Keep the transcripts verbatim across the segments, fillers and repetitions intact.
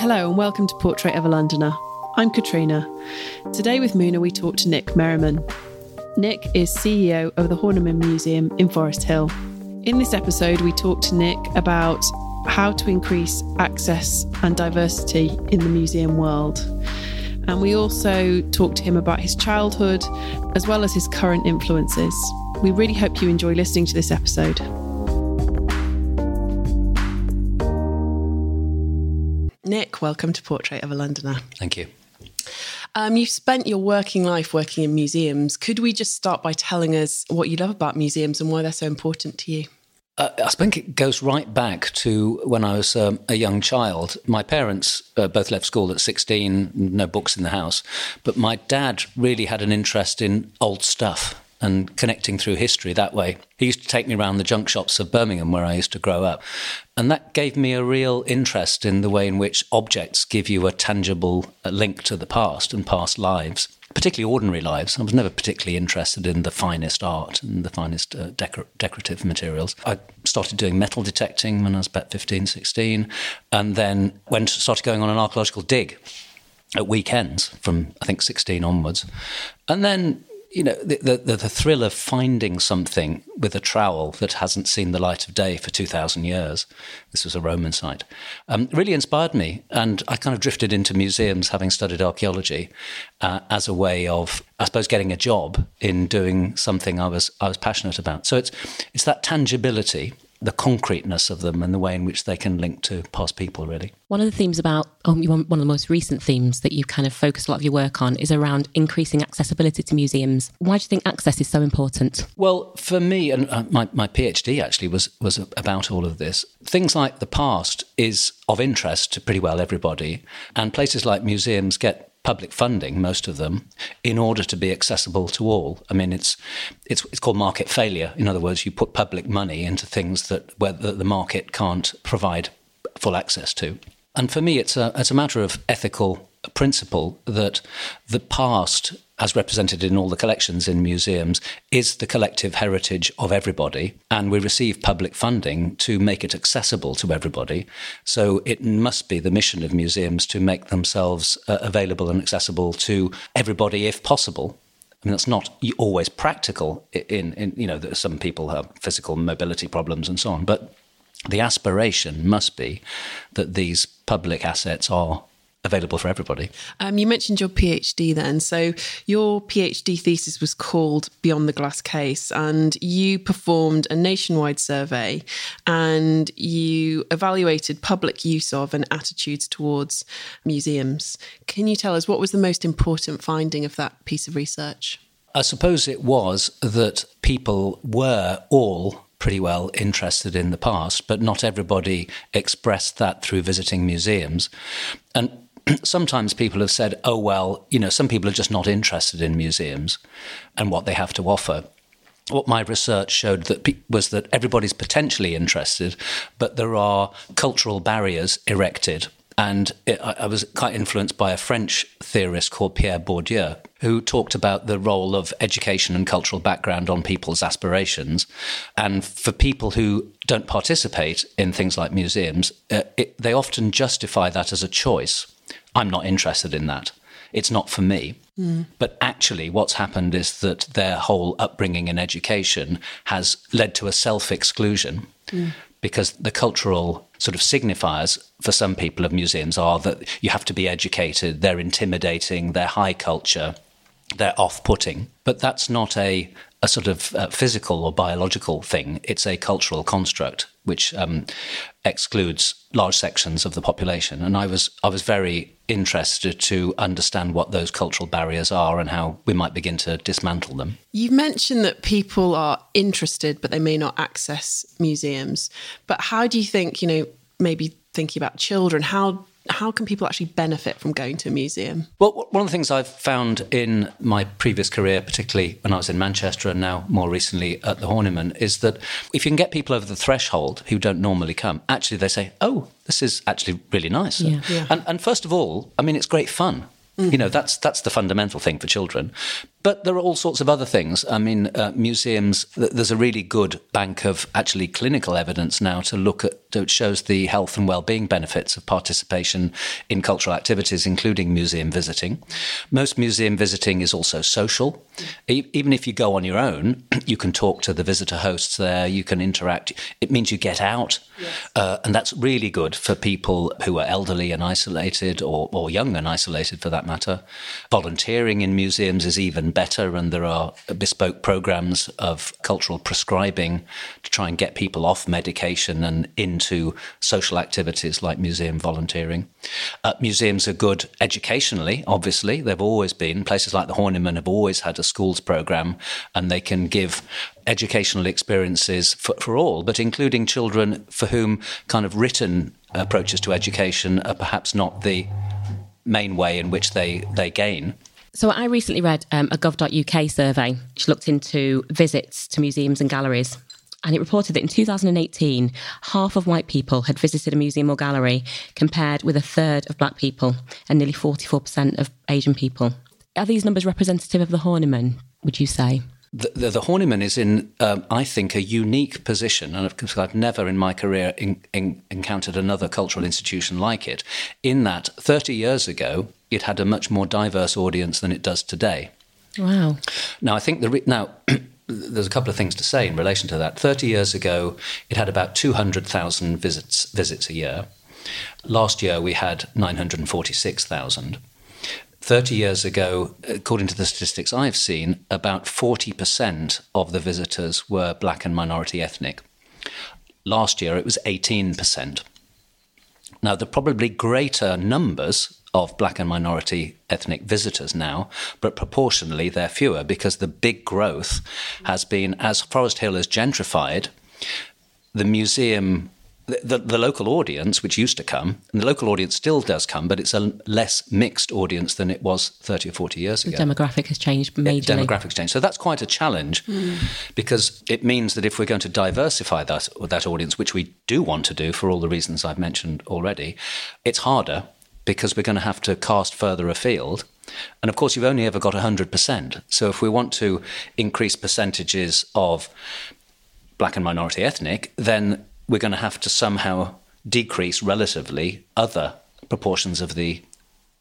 Hello and welcome to Portrait of a Londoner. I'm Katrina. Today with Muna we talk to Nick Merriman. Nick is C E O of the Horniman Museum in Forest Hill. In this episode we talk to Nick about how to increase access and diversity in the museum world. And we also talk to him about his childhood as well as his current influences. We really hope you enjoy listening to this episode. Nick, welcome to Portrait of a Londoner. Thank you. Um, you've spent your working life working in museums. Could we just start by telling us what you love about museums and why they're so important to you? Uh, I think it goes right back to when I was um, a young child. My parents uh, both left school at sixteen, no books in the house, but my dad really had an interest in old stuff and connecting through history that way. He used to take me around the junk shops of Birmingham where I used to grow up. And that gave me a real interest in the way in which objects give you a tangible link to the past and past lives, particularly ordinary lives. I was never particularly interested in the finest art and the finest uh, decor- decorative materials. I started doing metal detecting when I was about fifteen, sixteen, and then went started going on an archaeological dig at weekends from, I think, sixteen onwards. And then You know, the, the the thrill of finding something with a trowel that hasn't seen the light of day for two thousand years, this was a Roman site, um, really inspired me. And I kind of drifted into museums, having studied archaeology, uh, as a way of, I suppose, getting a job in doing something I was I was passionate about. So it's it's that tangibility, the concreteness of them and the way in which they can link to past people, really. One of the themes about, um, one of the most recent themes that you kind of focus a lot of your work on is around increasing accessibility to museums. Why do you think access is so important? Well, for me, and uh, my, my PhD actually was, was about all of this, things like the past is of interest to pretty well everybody. And places like museums get public funding, most of them, in order to be accessible to all. I mean, it's it's it's called market failure. In other words, you put public money into things that where the, the market can't provide full access to. And for me, it's a it's a matter of ethical principle that the past, as represented in all the collections in museums, is the collective heritage of everybody, and we receive public funding to make it accessible to everybody. So it must be the mission of museums to make themselves uh, available and accessible to everybody if possible. I mean, that's not always practical in, in you know, some people have physical mobility problems and so on, but the aspiration must be that these public assets are available for everybody. Um, you mentioned your PhD then. So your PhD thesis was called Beyond the Glass Case, and you performed a nationwide survey and you evaluated public use of and attitudes towards museums. Can you tell us what was the most important finding of that piece of research? I suppose it was that people were all pretty well interested in the past, but not everybody expressed that through visiting museums. And sometimes people have said, oh, well, you know, some people are just not interested in museums and what they have to offer. What my research showed that pe- was that everybody's potentially interested, but there are cultural barriers erected. And it, I, I was quite influenced by a French theorist called Pierre Bourdieu, who talked about the role of education and cultural background on people's aspirations. And for people who don't participate in things like museums, uh, it, they often justify that as a choice. I'm not interested in that. It's not for me. Mm. But actually what's happened is that their whole upbringing and education has led to a self-exclusion mm. because the cultural sort of signifiers for some people of museums are that you have to be educated, they're intimidating, they're high culture, they're off-putting. But that's not a, a sort of uh, physical or biological thing. It's a cultural construct which um, excludes large sections of the population. And I was I was very interested to understand what those cultural barriers are and how we might begin to dismantle them. You mentioned that people are interested, but they may not access museums. But how do you think, you know, maybe thinking about children, how How can people actually benefit from going to a museum? Well, one of the things I've found in my previous career, particularly when I was in Manchester and now more recently at the Horniman, is that if you can get people over the threshold who don't normally come, actually they say, oh, this is actually really nice. Yeah. Yeah. And, and first of all, I mean, it's great fun. Mm-hmm. You know, that's that's the fundamental thing for children. But there are all sorts of other things. I mean, uh, museums, th- there's a really good bank of actually clinical evidence now to look at, it shows the health and well-being benefits of participation in cultural activities, including museum visiting. Most museum visiting is also social. E- even if you go on your own, you can talk to the visitor hosts there, you can interact. It means you get out. Yes. Uh, and that's really good for people who are elderly and isolated, or, or young and isolated for that matter. Volunteering in museums is even better, and there are bespoke programs of cultural prescribing to try and get people off medication and into social activities like museum volunteering. Uh, museums are good educationally, obviously. They've always been. Places like the Horniman have always had a schools program, and they can give educational experiences for, for all, but including children for whom kind of written approaches to education are perhaps not the main way in which they, they gain. So I recently read um, a gov dot U K survey which looked into visits to museums and galleries, and it reported that in two thousand eighteen, half of white people had visited a museum or gallery, compared with a third of black people and nearly forty-four percent of Asian people. Are these numbers representative of the Horniman, would you say? The, the, the Horniman is in, um, I think, a unique position, and I've, I've never in my career in, in, encountered another cultural institution like it, in that thirty years ago, it had a much more diverse audience than it does today. Wow. Now, I think the re- now there's a couple of things to say in relation to that. thirty years ago, it had about two hundred thousand visits, visits a year. Last year, we had nine hundred forty-six thousand. thirty years ago, according to the statistics I've seen, about forty percent of the visitors were black and minority ethnic. Last year, it was eighteen percent. Now, there are probably greater numbers of black and minority ethnic visitors now, but proportionally they're fewer because the big growth has been, as Forest Hill is gentrified, the museum... The, the local audience, which used to come, and the local audience still does come, but it's a less mixed audience than it was thirty or forty years ago. The demographic has changed majorly. Yeah, demographics changed. So that's quite a challenge mm. because it means that if we're going to diversify that, that audience, which we do want to do for all the reasons I've mentioned already, it's harder because we're going to have to cast further afield. And of course, you've only ever got one hundred percent. So if we want to increase percentages of black and minority ethnic, then we're going to have to somehow decrease relatively other proportions of the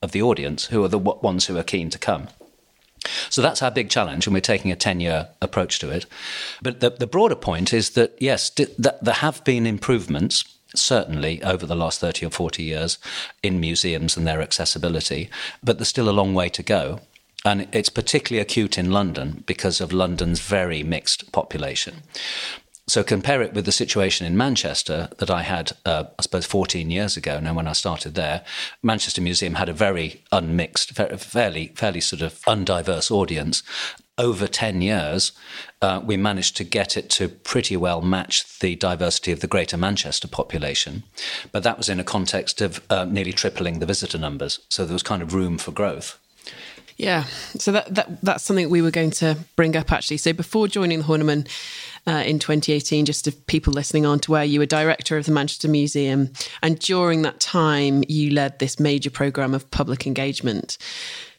of the audience, who are the ones who are keen to come. So that's our big challenge, and we're taking a ten-year approach to it. But the, the broader point is that, yes, th- th- there have been improvements, certainly over the last thirty or forty years, in museums and their accessibility, but there's still a long way to go. And it's particularly acute in London because of London's very mixed population. So compare it with the situation in Manchester that I had, uh, I suppose, fourteen years ago. Now, when I started there, Manchester Museum had a very unmixed, fairly, fairly sort of undiverse audience. Over ten years, uh, we managed to get it to pretty well match the diversity of the greater Manchester population. But that was in a context of uh, nearly tripling the visitor numbers. So there was kind of room for growth. Yeah, so that, that that's something we were going to bring up, actually. So before joining the Horniman uh, in twenty eighteen, just if people listening on to where you were director of the Manchester Museum, and during that time, you led this major programme of public engagement.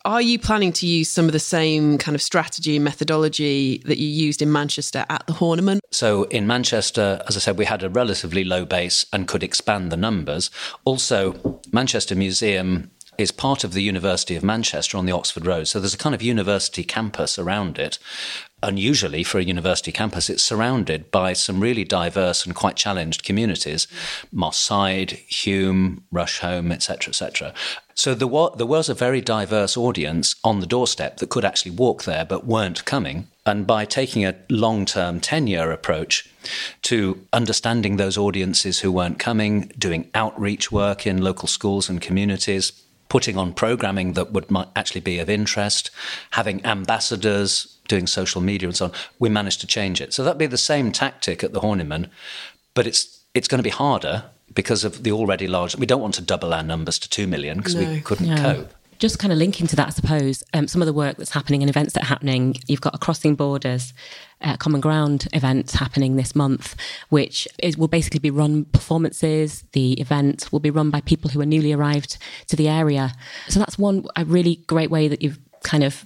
Are you planning to use some of the same kind of strategy and methodology that you used in Manchester at the Horniman? So in Manchester, as I said, we had a relatively low base and could expand the numbers. Also, Manchester Museum is part of the University of Manchester on the Oxford Road. So there's a kind of university campus around it. Unusually for a university campus, it's surrounded by some really diverse and quite challenged communities, Moss Side, Hume, Rush Home, et cetera, et cetera. So there was, there was a very diverse audience on the doorstep that could actually walk there but weren't coming. And by taking a long-term ten-year approach to understanding those audiences who weren't coming, doing outreach work in local schools and communities, putting on programming that would might actually be of interest, having ambassadors, doing social media and so on, we managed to change it. So that'd be the same tactic at the Horniman, but it's it's going to be harder because of the already large... We don't want to double our numbers to two million because no, we couldn't no. cope. Just kind of linking to that, I suppose, um, some of the work that's happening and events that are happening, you've got a Crossing Borders uh, Common Ground event happening this month, which is, will basically be run performances. The event will be run by people who are newly arrived to the area. So that's one a really great way that you've kind of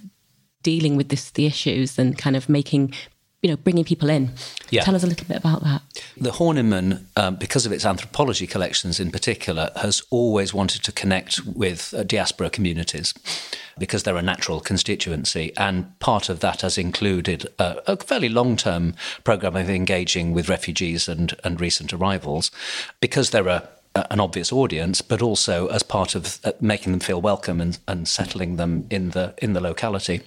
dealing with this, the issues and kind of making, you know, bringing people in. Yeah. Tell us a little bit about that. The Horniman, um, because of its anthropology collections in particular, has always wanted to connect with uh, diaspora communities because they're a natural constituency. And part of that has included uh, a fairly long-term programme of engaging with refugees and, and recent arrivals because they're a an obvious audience, but also as part of making them feel welcome and, and settling them in the in the locality.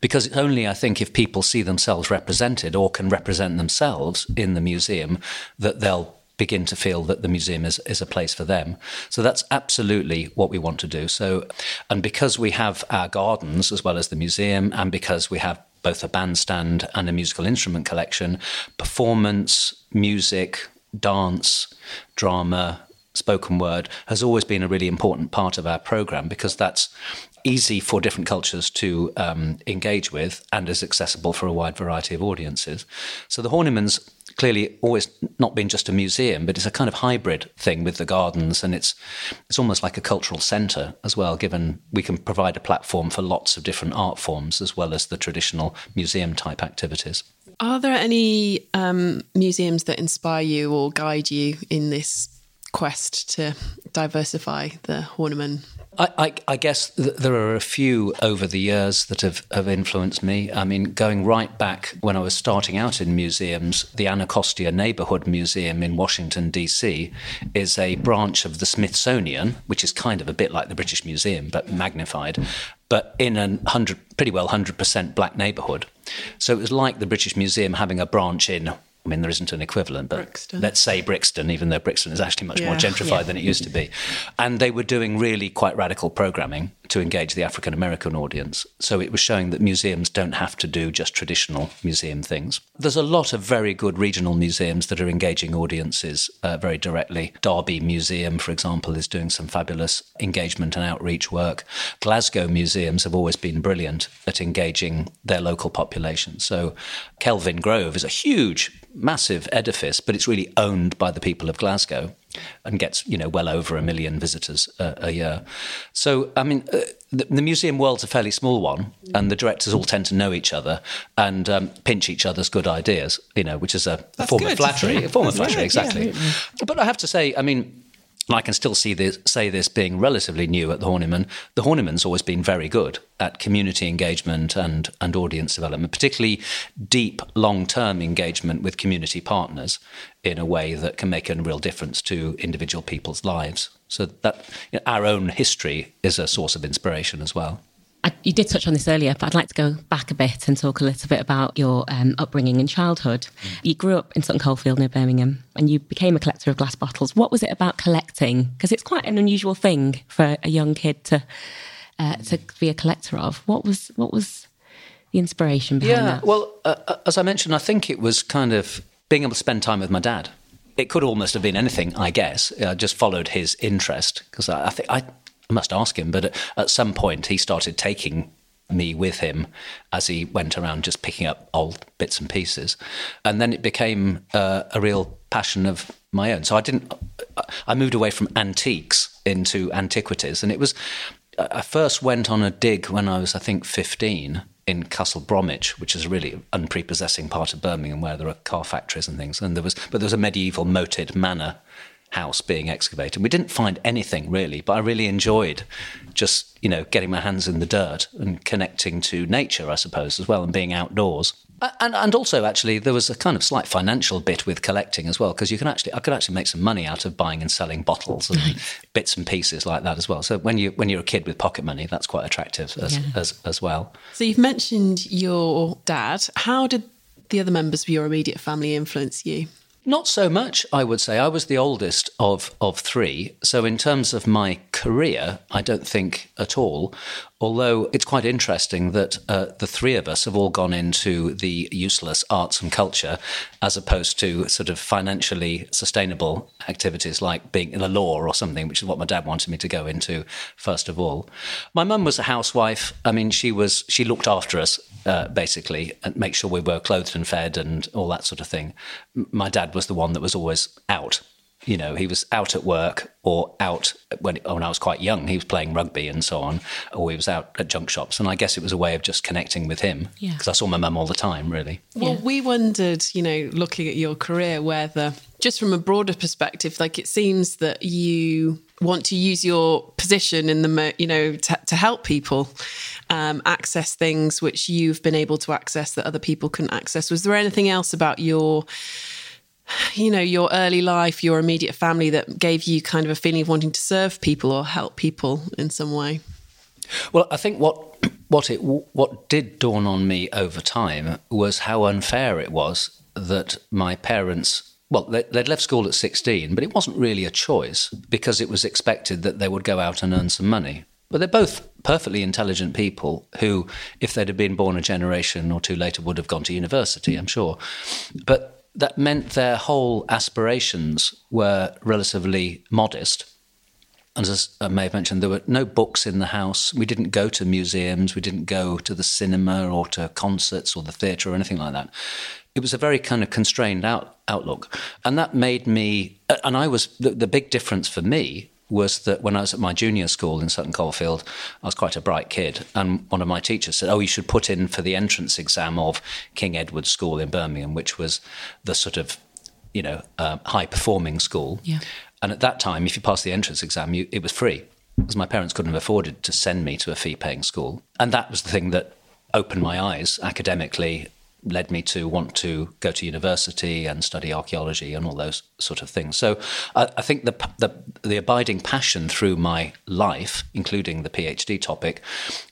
Because it's only, I think, if people see themselves represented or can represent themselves in the museum that they'll begin to feel that the museum is, is a place for them. So that's absolutely what we want to do. So, and because we have our gardens as well as the museum, and because we have both a bandstand and a musical instrument collection, performance, music, dance, drama, spoken word has always been a really important part of our programme because that's easy for different cultures to um, engage with and is accessible for a wide variety of audiences. So the Horniman's clearly always not been just a museum, but it's a kind of hybrid thing with the gardens, and it's it's almost like a cultural centre as well, given we can provide a platform for lots of different art forms as well as the traditional museum-type activities. Are there any um, museums that inspire you or guide you in this quest to diversify the Horniman? I, I, I guess th- there are a few over the years that have, have influenced me. I mean, going right back when I was starting out in museums, the Anacostia Neighbourhood Museum in Washington, D C is a branch of the Smithsonian, which is kind of a bit like the British Museum, but magnified, but in a hundred, pretty well one hundred percent black neighbourhood. So it was like the British Museum having a branch in, I mean, there isn't an equivalent, but Brixton. Let's say Brixton, even though Brixton is actually much yeah, more gentrified yeah. than it used to be. And they were doing really quite radical programming to engage the African-American audience. So it was showing that museums don't have to do just traditional museum things. There's a lot of very good regional museums that are engaging audiences uh, very directly. Derby Museum, for example, is doing some fabulous engagement and outreach work. Glasgow museums have always been brilliant at engaging their local population. So Kelvin Grove is a huge, massive edifice, but it's really owned by the people of Glasgow and gets, you know, well over a million visitors uh, a year. So, I mean, uh, the, the museum world's a fairly small one, and the directors all tend to know each other and um, pinch each other's good ideas, you know, which is a, a form good. of flattery. A form That's of flattery, good. exactly. Yeah, yeah. But I have to say, I mean, and I can still see this, say this being relatively new at the Horniman, the Horniman's always been very good at community engagement and, and audience development, particularly deep, long-term engagement with community partners in a way that can make a real difference to individual people's lives. So that, you know, our own history is a source of inspiration as well. I, you did touch on this earlier, but I'd like to go back a bit and talk a little bit about your um, upbringing and childhood. Mm. You grew up in Sutton Coalfield near Birmingham and you became a collector of glass bottles. What was it about collecting? Because it's quite an unusual thing for a young kid to uh, to be a collector of. What was what was the inspiration behind yeah, that? Yeah, well, uh, as I mentioned, I think it was kind of being able to spend time with my dad. It could almost have been anything, I guess. I just followed his interest because I, I think... I. I must ask him, but at some point he started taking me with him as he went around just picking up old bits and pieces. And then it became uh, a real passion of my own. So I didn't, I moved away from antiques into antiquities. And it was, I first went on a dig when I was, I think, fifteen in Castle Bromwich, which is a really unprepossessing part of Birmingham where there are car factories and things. And there was, but there was a medieval moated manor house being excavated. We didn't find anything really, but I really enjoyed just, you know, getting my hands in the dirt and connecting to nature, I suppose, as well, and being outdoors. And and also, actually, there was a kind of slight financial bit with collecting as well, because you can actually, I could actually make some money out of buying and selling bottles and bits and pieces like that as well. So when you when you're a kid with pocket money, that's quite attractive as yeah. as, as well. So you've mentioned your dad. How did the other members of your immediate family influence you? Not so much, I would say. I was the oldest of, of three. So in terms of my career, I don't think at all. Although it's quite interesting that uh, the three of us have all gone into the useless arts and culture as opposed to sort of financially sustainable activities like being in the law or something, which is what my dad wanted me to go into first of all. My mum was a housewife. I mean, she was she looked after us, uh, basically, and make sure we were clothed and fed and all that sort of thing. My dad was the one that was always out you know, he was out at work or out when, when I was quite young, he was playing rugby and so on, or he was out at junk shops. And I guess it was a way of just connecting with him because yeah. I saw my mum all the time, really. Well, yeah. we wondered, you know, looking at your career, whether just from a broader perspective, like it seems that you want to use your position in the, you know, to, to help people um, access things which you've been able to access that other people couldn't access. Was there anything else about your... you know, your early life, your immediate family that gave you kind of a feeling of wanting to serve people or help people in some way? Well, I think what what it what did dawn on me over time was how unfair it was that my parents, well, they'd left school at sixteen, but it wasn't really a choice because it was expected that they would go out and earn some money. But they're both perfectly intelligent people who, if they'd have been born a generation or two later, would have gone to university, I'm sure. But that meant their whole aspirations were relatively modest. And as I may have mentioned, there were no books in the house. We didn't go to museums. We didn't go to the cinema or to concerts or the theatre or anything like that. It was a very kind of constrained out, outlook. And that made me... And I was... The, the big difference for me was that when I was at my junior school in Sutton Coalfield, I was quite a bright kid. And one of my teachers said, oh, you should put in for the entrance exam of King Edward School in Birmingham, which was the sort of, you know, uh, high-performing school. Yeah. And at that time, if you passed the entrance exam, you, it was free, because my parents couldn't have afforded to send me to a fee-paying school. And that was the thing that opened my eyes academically, led me to want to go to university and study archaeology and all those sort of things. So I, I think the, the the abiding passion through my life, including the PhD topic,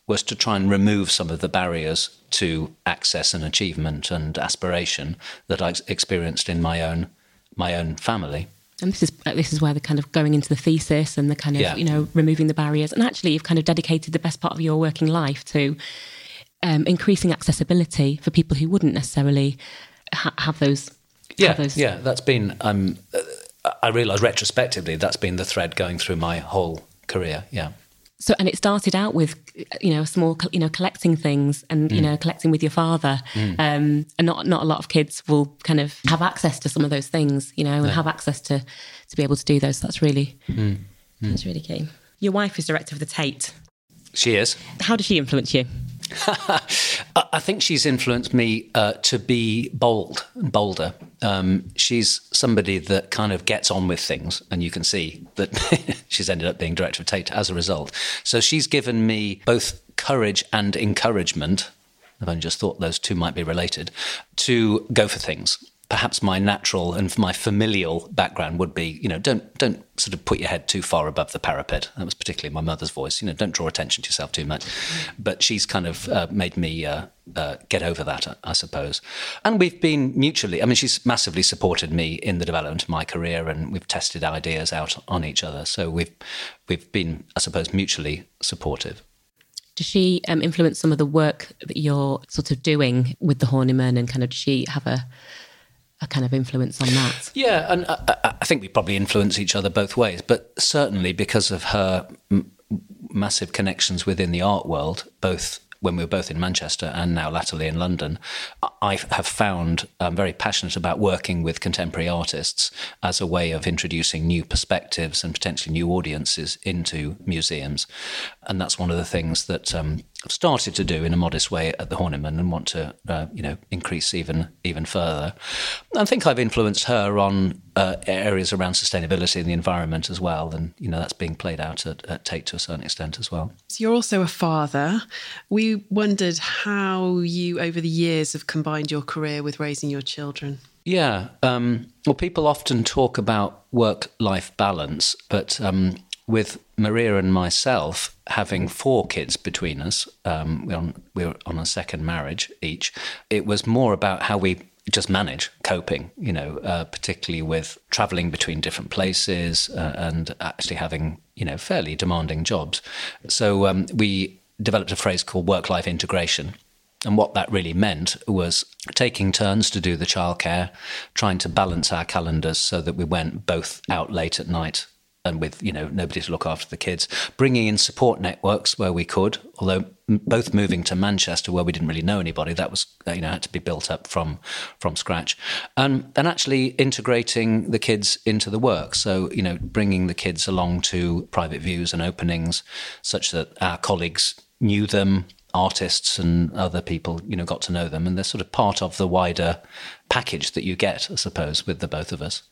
was to try and remove some of the barriers to access and achievement and aspiration that I experienced in my own my own family. And this is this is where the kind of going into the thesis and the kind of, yeah. you know, removing the barriers. And actually you've kind of dedicated the best part of your working life to Um, increasing accessibility for people who wouldn't necessarily ha- have those. Yeah, have those. yeah, that's been. Um, uh, I realise retrospectively that's been the thread going through my whole career. Yeah. So, and it started out with, you know, a small, you know, collecting things and, mm. you know, collecting with your father. Mm. Um, and not not a lot of kids will kind of have access to some of those things, you know, and yeah. have access to to be able to do those. So that's really mm. that's mm. really key. Your wife is director of the Tate. She is. How does she influence you? I think she's influenced me uh, to be bold, bolder. Um, she's somebody that kind of gets on with things, and you can see that she's ended up being director of Tate as a result. So she's given me both courage and encouragement. I've only just thought those two might be related, to go for things. Perhaps my natural and my familial background would be, you know, don't don't sort of put your head too far above the parapet. That was particularly my mother's voice. You know, don't draw attention to yourself too much. But she's kind of uh, made me uh, uh, get over that, I suppose. And we've been mutually, I mean, she's massively supported me in the development of my career, and we've tested ideas out on each other. So we've we've been, I suppose, mutually supportive. Does she um, influence some of the work that you're sort of doing with the Horniman, and kind of does she have a... a kind of influence on that? Yeah, and I, I think we probably influence each other both ways, but certainly because of her m- massive connections within the art world, both when we were both in Manchester and now latterly in London, I have found I'm very passionate about working with contemporary artists as a way of introducing new perspectives and potentially new audiences into museums. And that's one of the things that um, I've started to do in a modest way at the Horniman, and want to, uh, you know, increase even even further. I think I've influenced her on uh, areas around sustainability and the environment as well, and you know that's being played out at, at Tate to a certain extent as well. So you're also a father. We wondered how you, over the years, have combined your career with raising your children. Yeah, um, well, people often talk about work-life balance, but um, with Maria and myself having four kids between us, um, we're on, we're on a second marriage each, it was more about how we just manage coping, you know, uh, particularly with travelling between different places uh, and actually having, you know, fairly demanding jobs. So um, we developed a phrase called work-life integration. And what that really meant was taking turns to do the childcare, trying to balance our calendars so that we went both out late at night and with, you know, nobody to look after the kids. Bringing in support networks where we could, although m- both moving to Manchester where we didn't really know anybody, that was, you know, had to be built up from from scratch. Um, and actually integrating the kids into the work. So, you know, bringing the kids along to private views and openings such that our colleagues knew them, artists and other people, you know, got to know them. And they're sort of part of the wider package that you get, I suppose, with the both of us.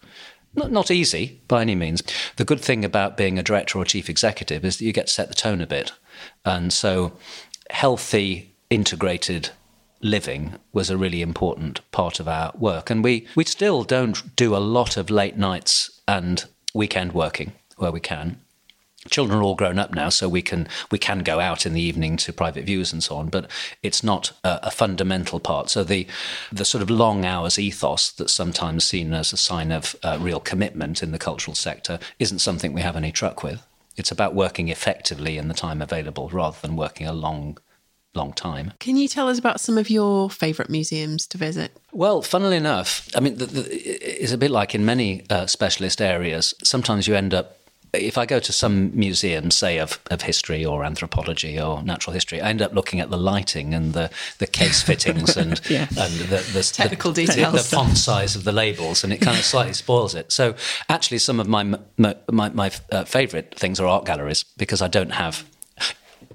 Not, not easy by any means. The good thing about being a director or chief executive is that you get to set the tone a bit. And so healthy, integrated living was a really important part of our work. And we, we still don't do a lot of late nights and weekend working where we can. Children are all grown up now, so we can we can go out in the evening to private views and so on, but it's not a, a fundamental part. So the the sort of long hours ethos that's sometimes seen as a sign of uh, real commitment in the cultural sector isn't something we have any truck with. It's about working effectively in the time available rather than working a long, long time. Can you tell us about some of your favourite museums to visit? Well, funnily enough, I mean, the, the, it's a bit like in many uh, specialist areas. Sometimes you end up, if I go to some museum, say, of, of history or anthropology or natural history, I end up looking at the lighting and the, the case fittings and, yeah. and the, the technical the, details, the, the font size of the labels, and it kind of slightly spoils it. So actually some of my my, my, my uh, favourite things are art galleries, because I don't have...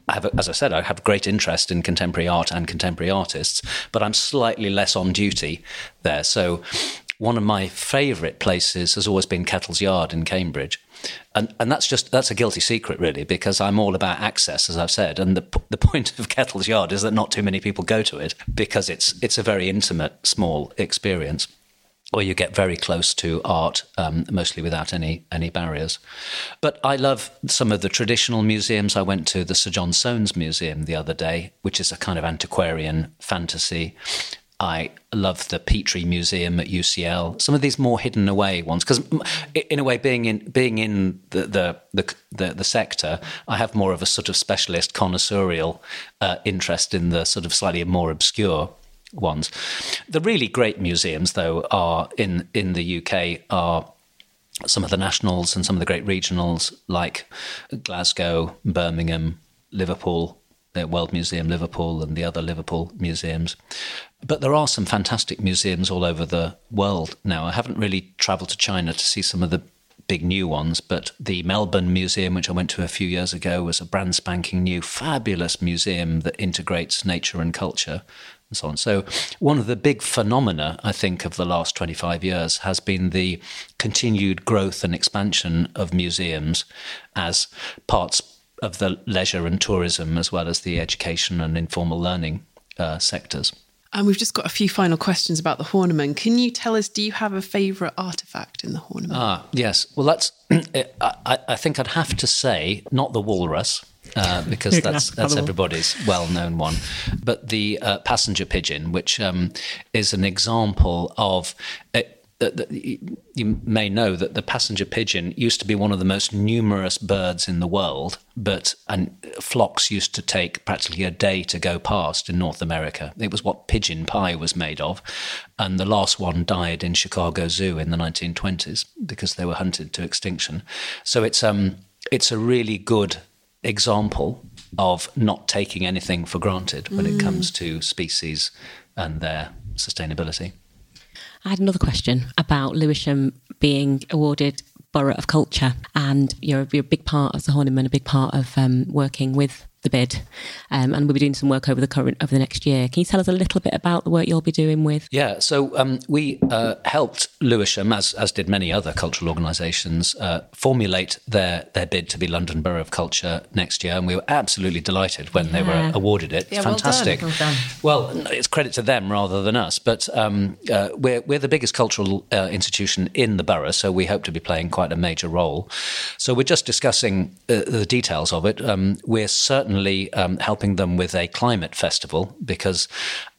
I have, as I said, I have great interest in contemporary art and contemporary artists, but I'm slightly less on duty there. So one of my favourite places has always been Kettle's Yard in Cambridge. And and that's just, that's a guilty secret, really, because I'm all about access, as I've said. And the the point of Kettle's Yard is that not too many people go to it, because it's it's a very intimate, small experience, or you get very close to art, um, mostly without any any barriers. But I love some of the traditional museums. I went to the Sir John Soane's Museum the other day, which is a kind of antiquarian fantasy. I love the Petrie Museum at U C L. Some of these more hidden away ones, because in a way, being in being in the the, the, the, the sector, I have more of a sort of specialist connoisseurial uh, interest in the sort of slightly more obscure ones. The really great museums, though, are in in the U K are some of the nationals and some of the great regionals, like Glasgow, Birmingham, Liverpool. The World Museum Liverpool and the other Liverpool museums. But there are some fantastic museums all over the world now. I haven't really travelled to China to see some of the big new ones, but the Melbourne Museum, which I went to a few years ago, was a brand spanking new, fabulous museum that integrates nature and culture and so on. So one of the big phenomena, I think, of the last twenty-five years has been the continued growth and expansion of museums as parts of the leisure and tourism, as well as the education and informal learning uh, sectors. And we've just got a few final questions about the Horniman. Can you tell us, do you have a favourite artefact in the Horniman? Ah, yes. Well, that's, I, I think I'd have to say, not the walrus, uh, because that's that's everybody's well-known one, but the uh, passenger pigeon, which um, is an example of... It, you may know that the passenger pigeon used to be one of the most numerous birds in the world, but and flocks used to take practically a day to go past in North America. It was what pigeon pie was made of, and the last one died in Chicago Zoo in the nineteen twenties because they were hunted to extinction. So it's um it's a really good example of not taking anything for granted when mm. it comes to species and their sustainability. I had another question about Lewisham being awarded Borough of Culture, and you're, you're a big part of the Horniman, a big part of um, working with the bid, um, and we'll be doing some work over the current over the next year. Can you tell us a little bit about the work you'll be doing with? Yeah, so um, we uh, helped Lewisham, as as did many other cultural organisations, uh, formulate their their bid to be London Borough of Culture next year, and we were absolutely delighted when yeah. they were awarded it. Yeah, fantastic. Well done. Well done. Well, it's credit to them rather than us, but um, uh, we're we're the biggest cultural uh, institution in the borough, so we hope to be playing quite a major role. So we're just discussing uh, the details of it. Um, we're certain. Certainly um, helping them with a climate festival, because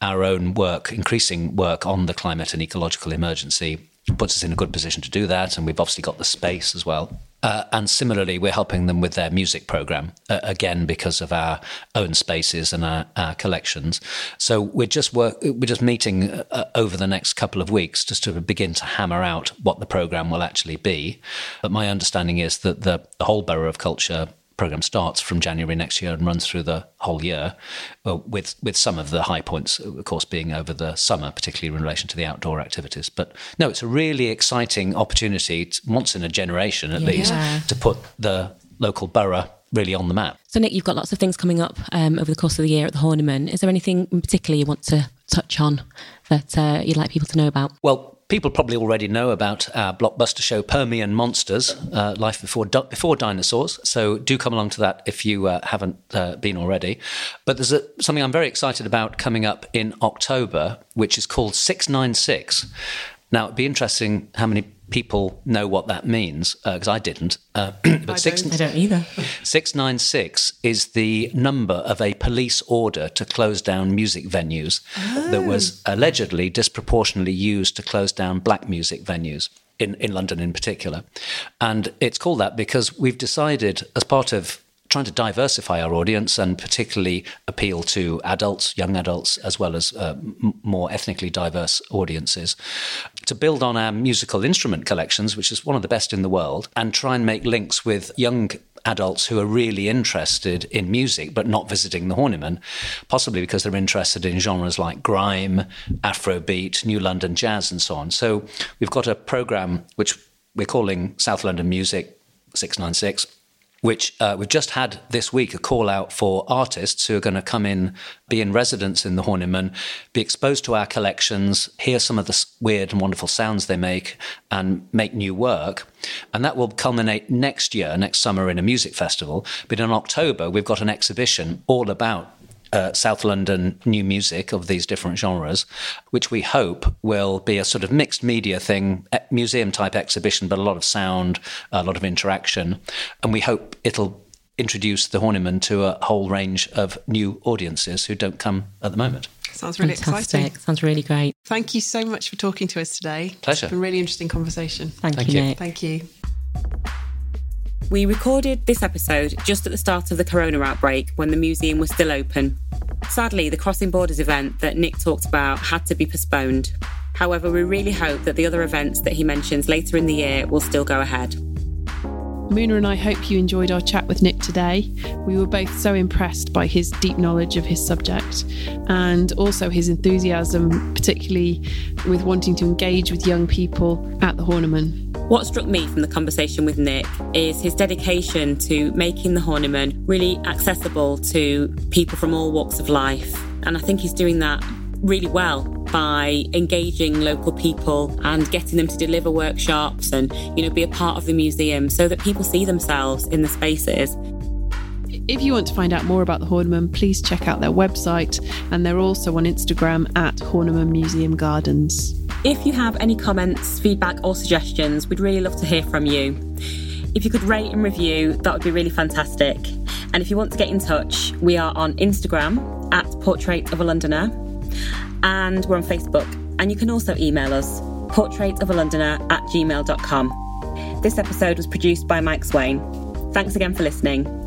our own work, increasing work on the climate and ecological emergency puts us in a good position to do that, and we've obviously got the space as well. Uh, and similarly, we're helping them with their music program, uh, again, because of our own spaces and our, our collections. So we're just work, we're just meeting uh, over the next couple of weeks just to begin to hammer out what the program will actually be. But my understanding is that the, the whole Borough of Culture program starts from January next year and runs through the whole year, uh, with with some of the high points, of course, being over the summer, particularly in relation to the outdoor activities. But no, it's a really exciting opportunity, to, once in a generation at yeah. least, to put the local borough really on the map. So Nick, you've got lots of things coming up um, over the course of the year at the Horniman. Is there anything in particular you want to touch on that uh, you'd like people to know about? Well, people probably already know about our blockbuster show, Permian Monsters, uh, Life Before Di- Before Dinosaurs. So do come along to that if you uh, haven't uh, been already. But there's a, something I'm very excited about coming up in October, which is called six nine six. Now, it'd be interesting how many people know what that means, because uh, I didn't. Uh, but I, six, don't, I don't either. six nine six is the number of a police order to close down music venues oh. that was allegedly disproportionately used to close down black music venues in, in London in particular. And it's called that because we've decided, as part of trying to diversify our audience and particularly appeal to adults, young adults, as well as uh, m- more ethnically diverse audiences, to build on our musical instrument collections, which is one of the best in the world, and try and make links with young adults who are really interested in music but not visiting the Horniman, possibly because they're interested in genres like grime, Afrobeat, New London jazz, and so on. So we've got a programme which we're calling South London Music six nine six, which uh, we've just had this week a call out for artists who are going to come in, be in residence in the Horniman, be exposed to our collections, hear some of the weird and wonderful sounds they make, and make new work. And that will culminate next year, next summer, in a music festival. But in October, we've got an exhibition all about Uh, South London new music of these different genres, which we hope will be a sort of mixed media thing, museum-type exhibition, but a lot of sound, a lot of interaction. And we hope it'll introduce the Horniman to a whole range of new audiences who don't come at the moment. Sounds really Fantastic. Exciting. Sounds really great. Thank you so much for talking to us today. Pleasure. It's been a really interesting conversation. Thank, Thank you, Nick. Thank you. We recorded this episode just at the start of the corona outbreak when the museum was still open. Sadly, the Crossing Borders event that Nick talked about had to be postponed. However, we really hope that the other events that he mentions later in the year will still go ahead. Muna and I hope you enjoyed our chat with Nick today. We were both so impressed by his deep knowledge of his subject and also his enthusiasm, particularly with wanting to engage with young people at the Horniman. What struck me from the conversation with Nick is his dedication to making the Horniman really accessible to people from all walks of life. And I think he's doing that really well by engaging local people and getting them to deliver workshops and, you know, be a part of the museum so that people see themselves in the spaces. If you want to find out more about the Horniman, please check out their website, and they're also on Instagram at Horniman Museum Gardens. If you have any comments, feedback or suggestions, we'd really love to hear from you. If you could rate and review, that would be really fantastic. And if you want to get in touch, we are on Instagram at Portrait of a Londoner, and we're on Facebook. And you can also email us, portraitofalondoner at gmail dot com. This episode was produced by Mike Swain. Thanks again for listening.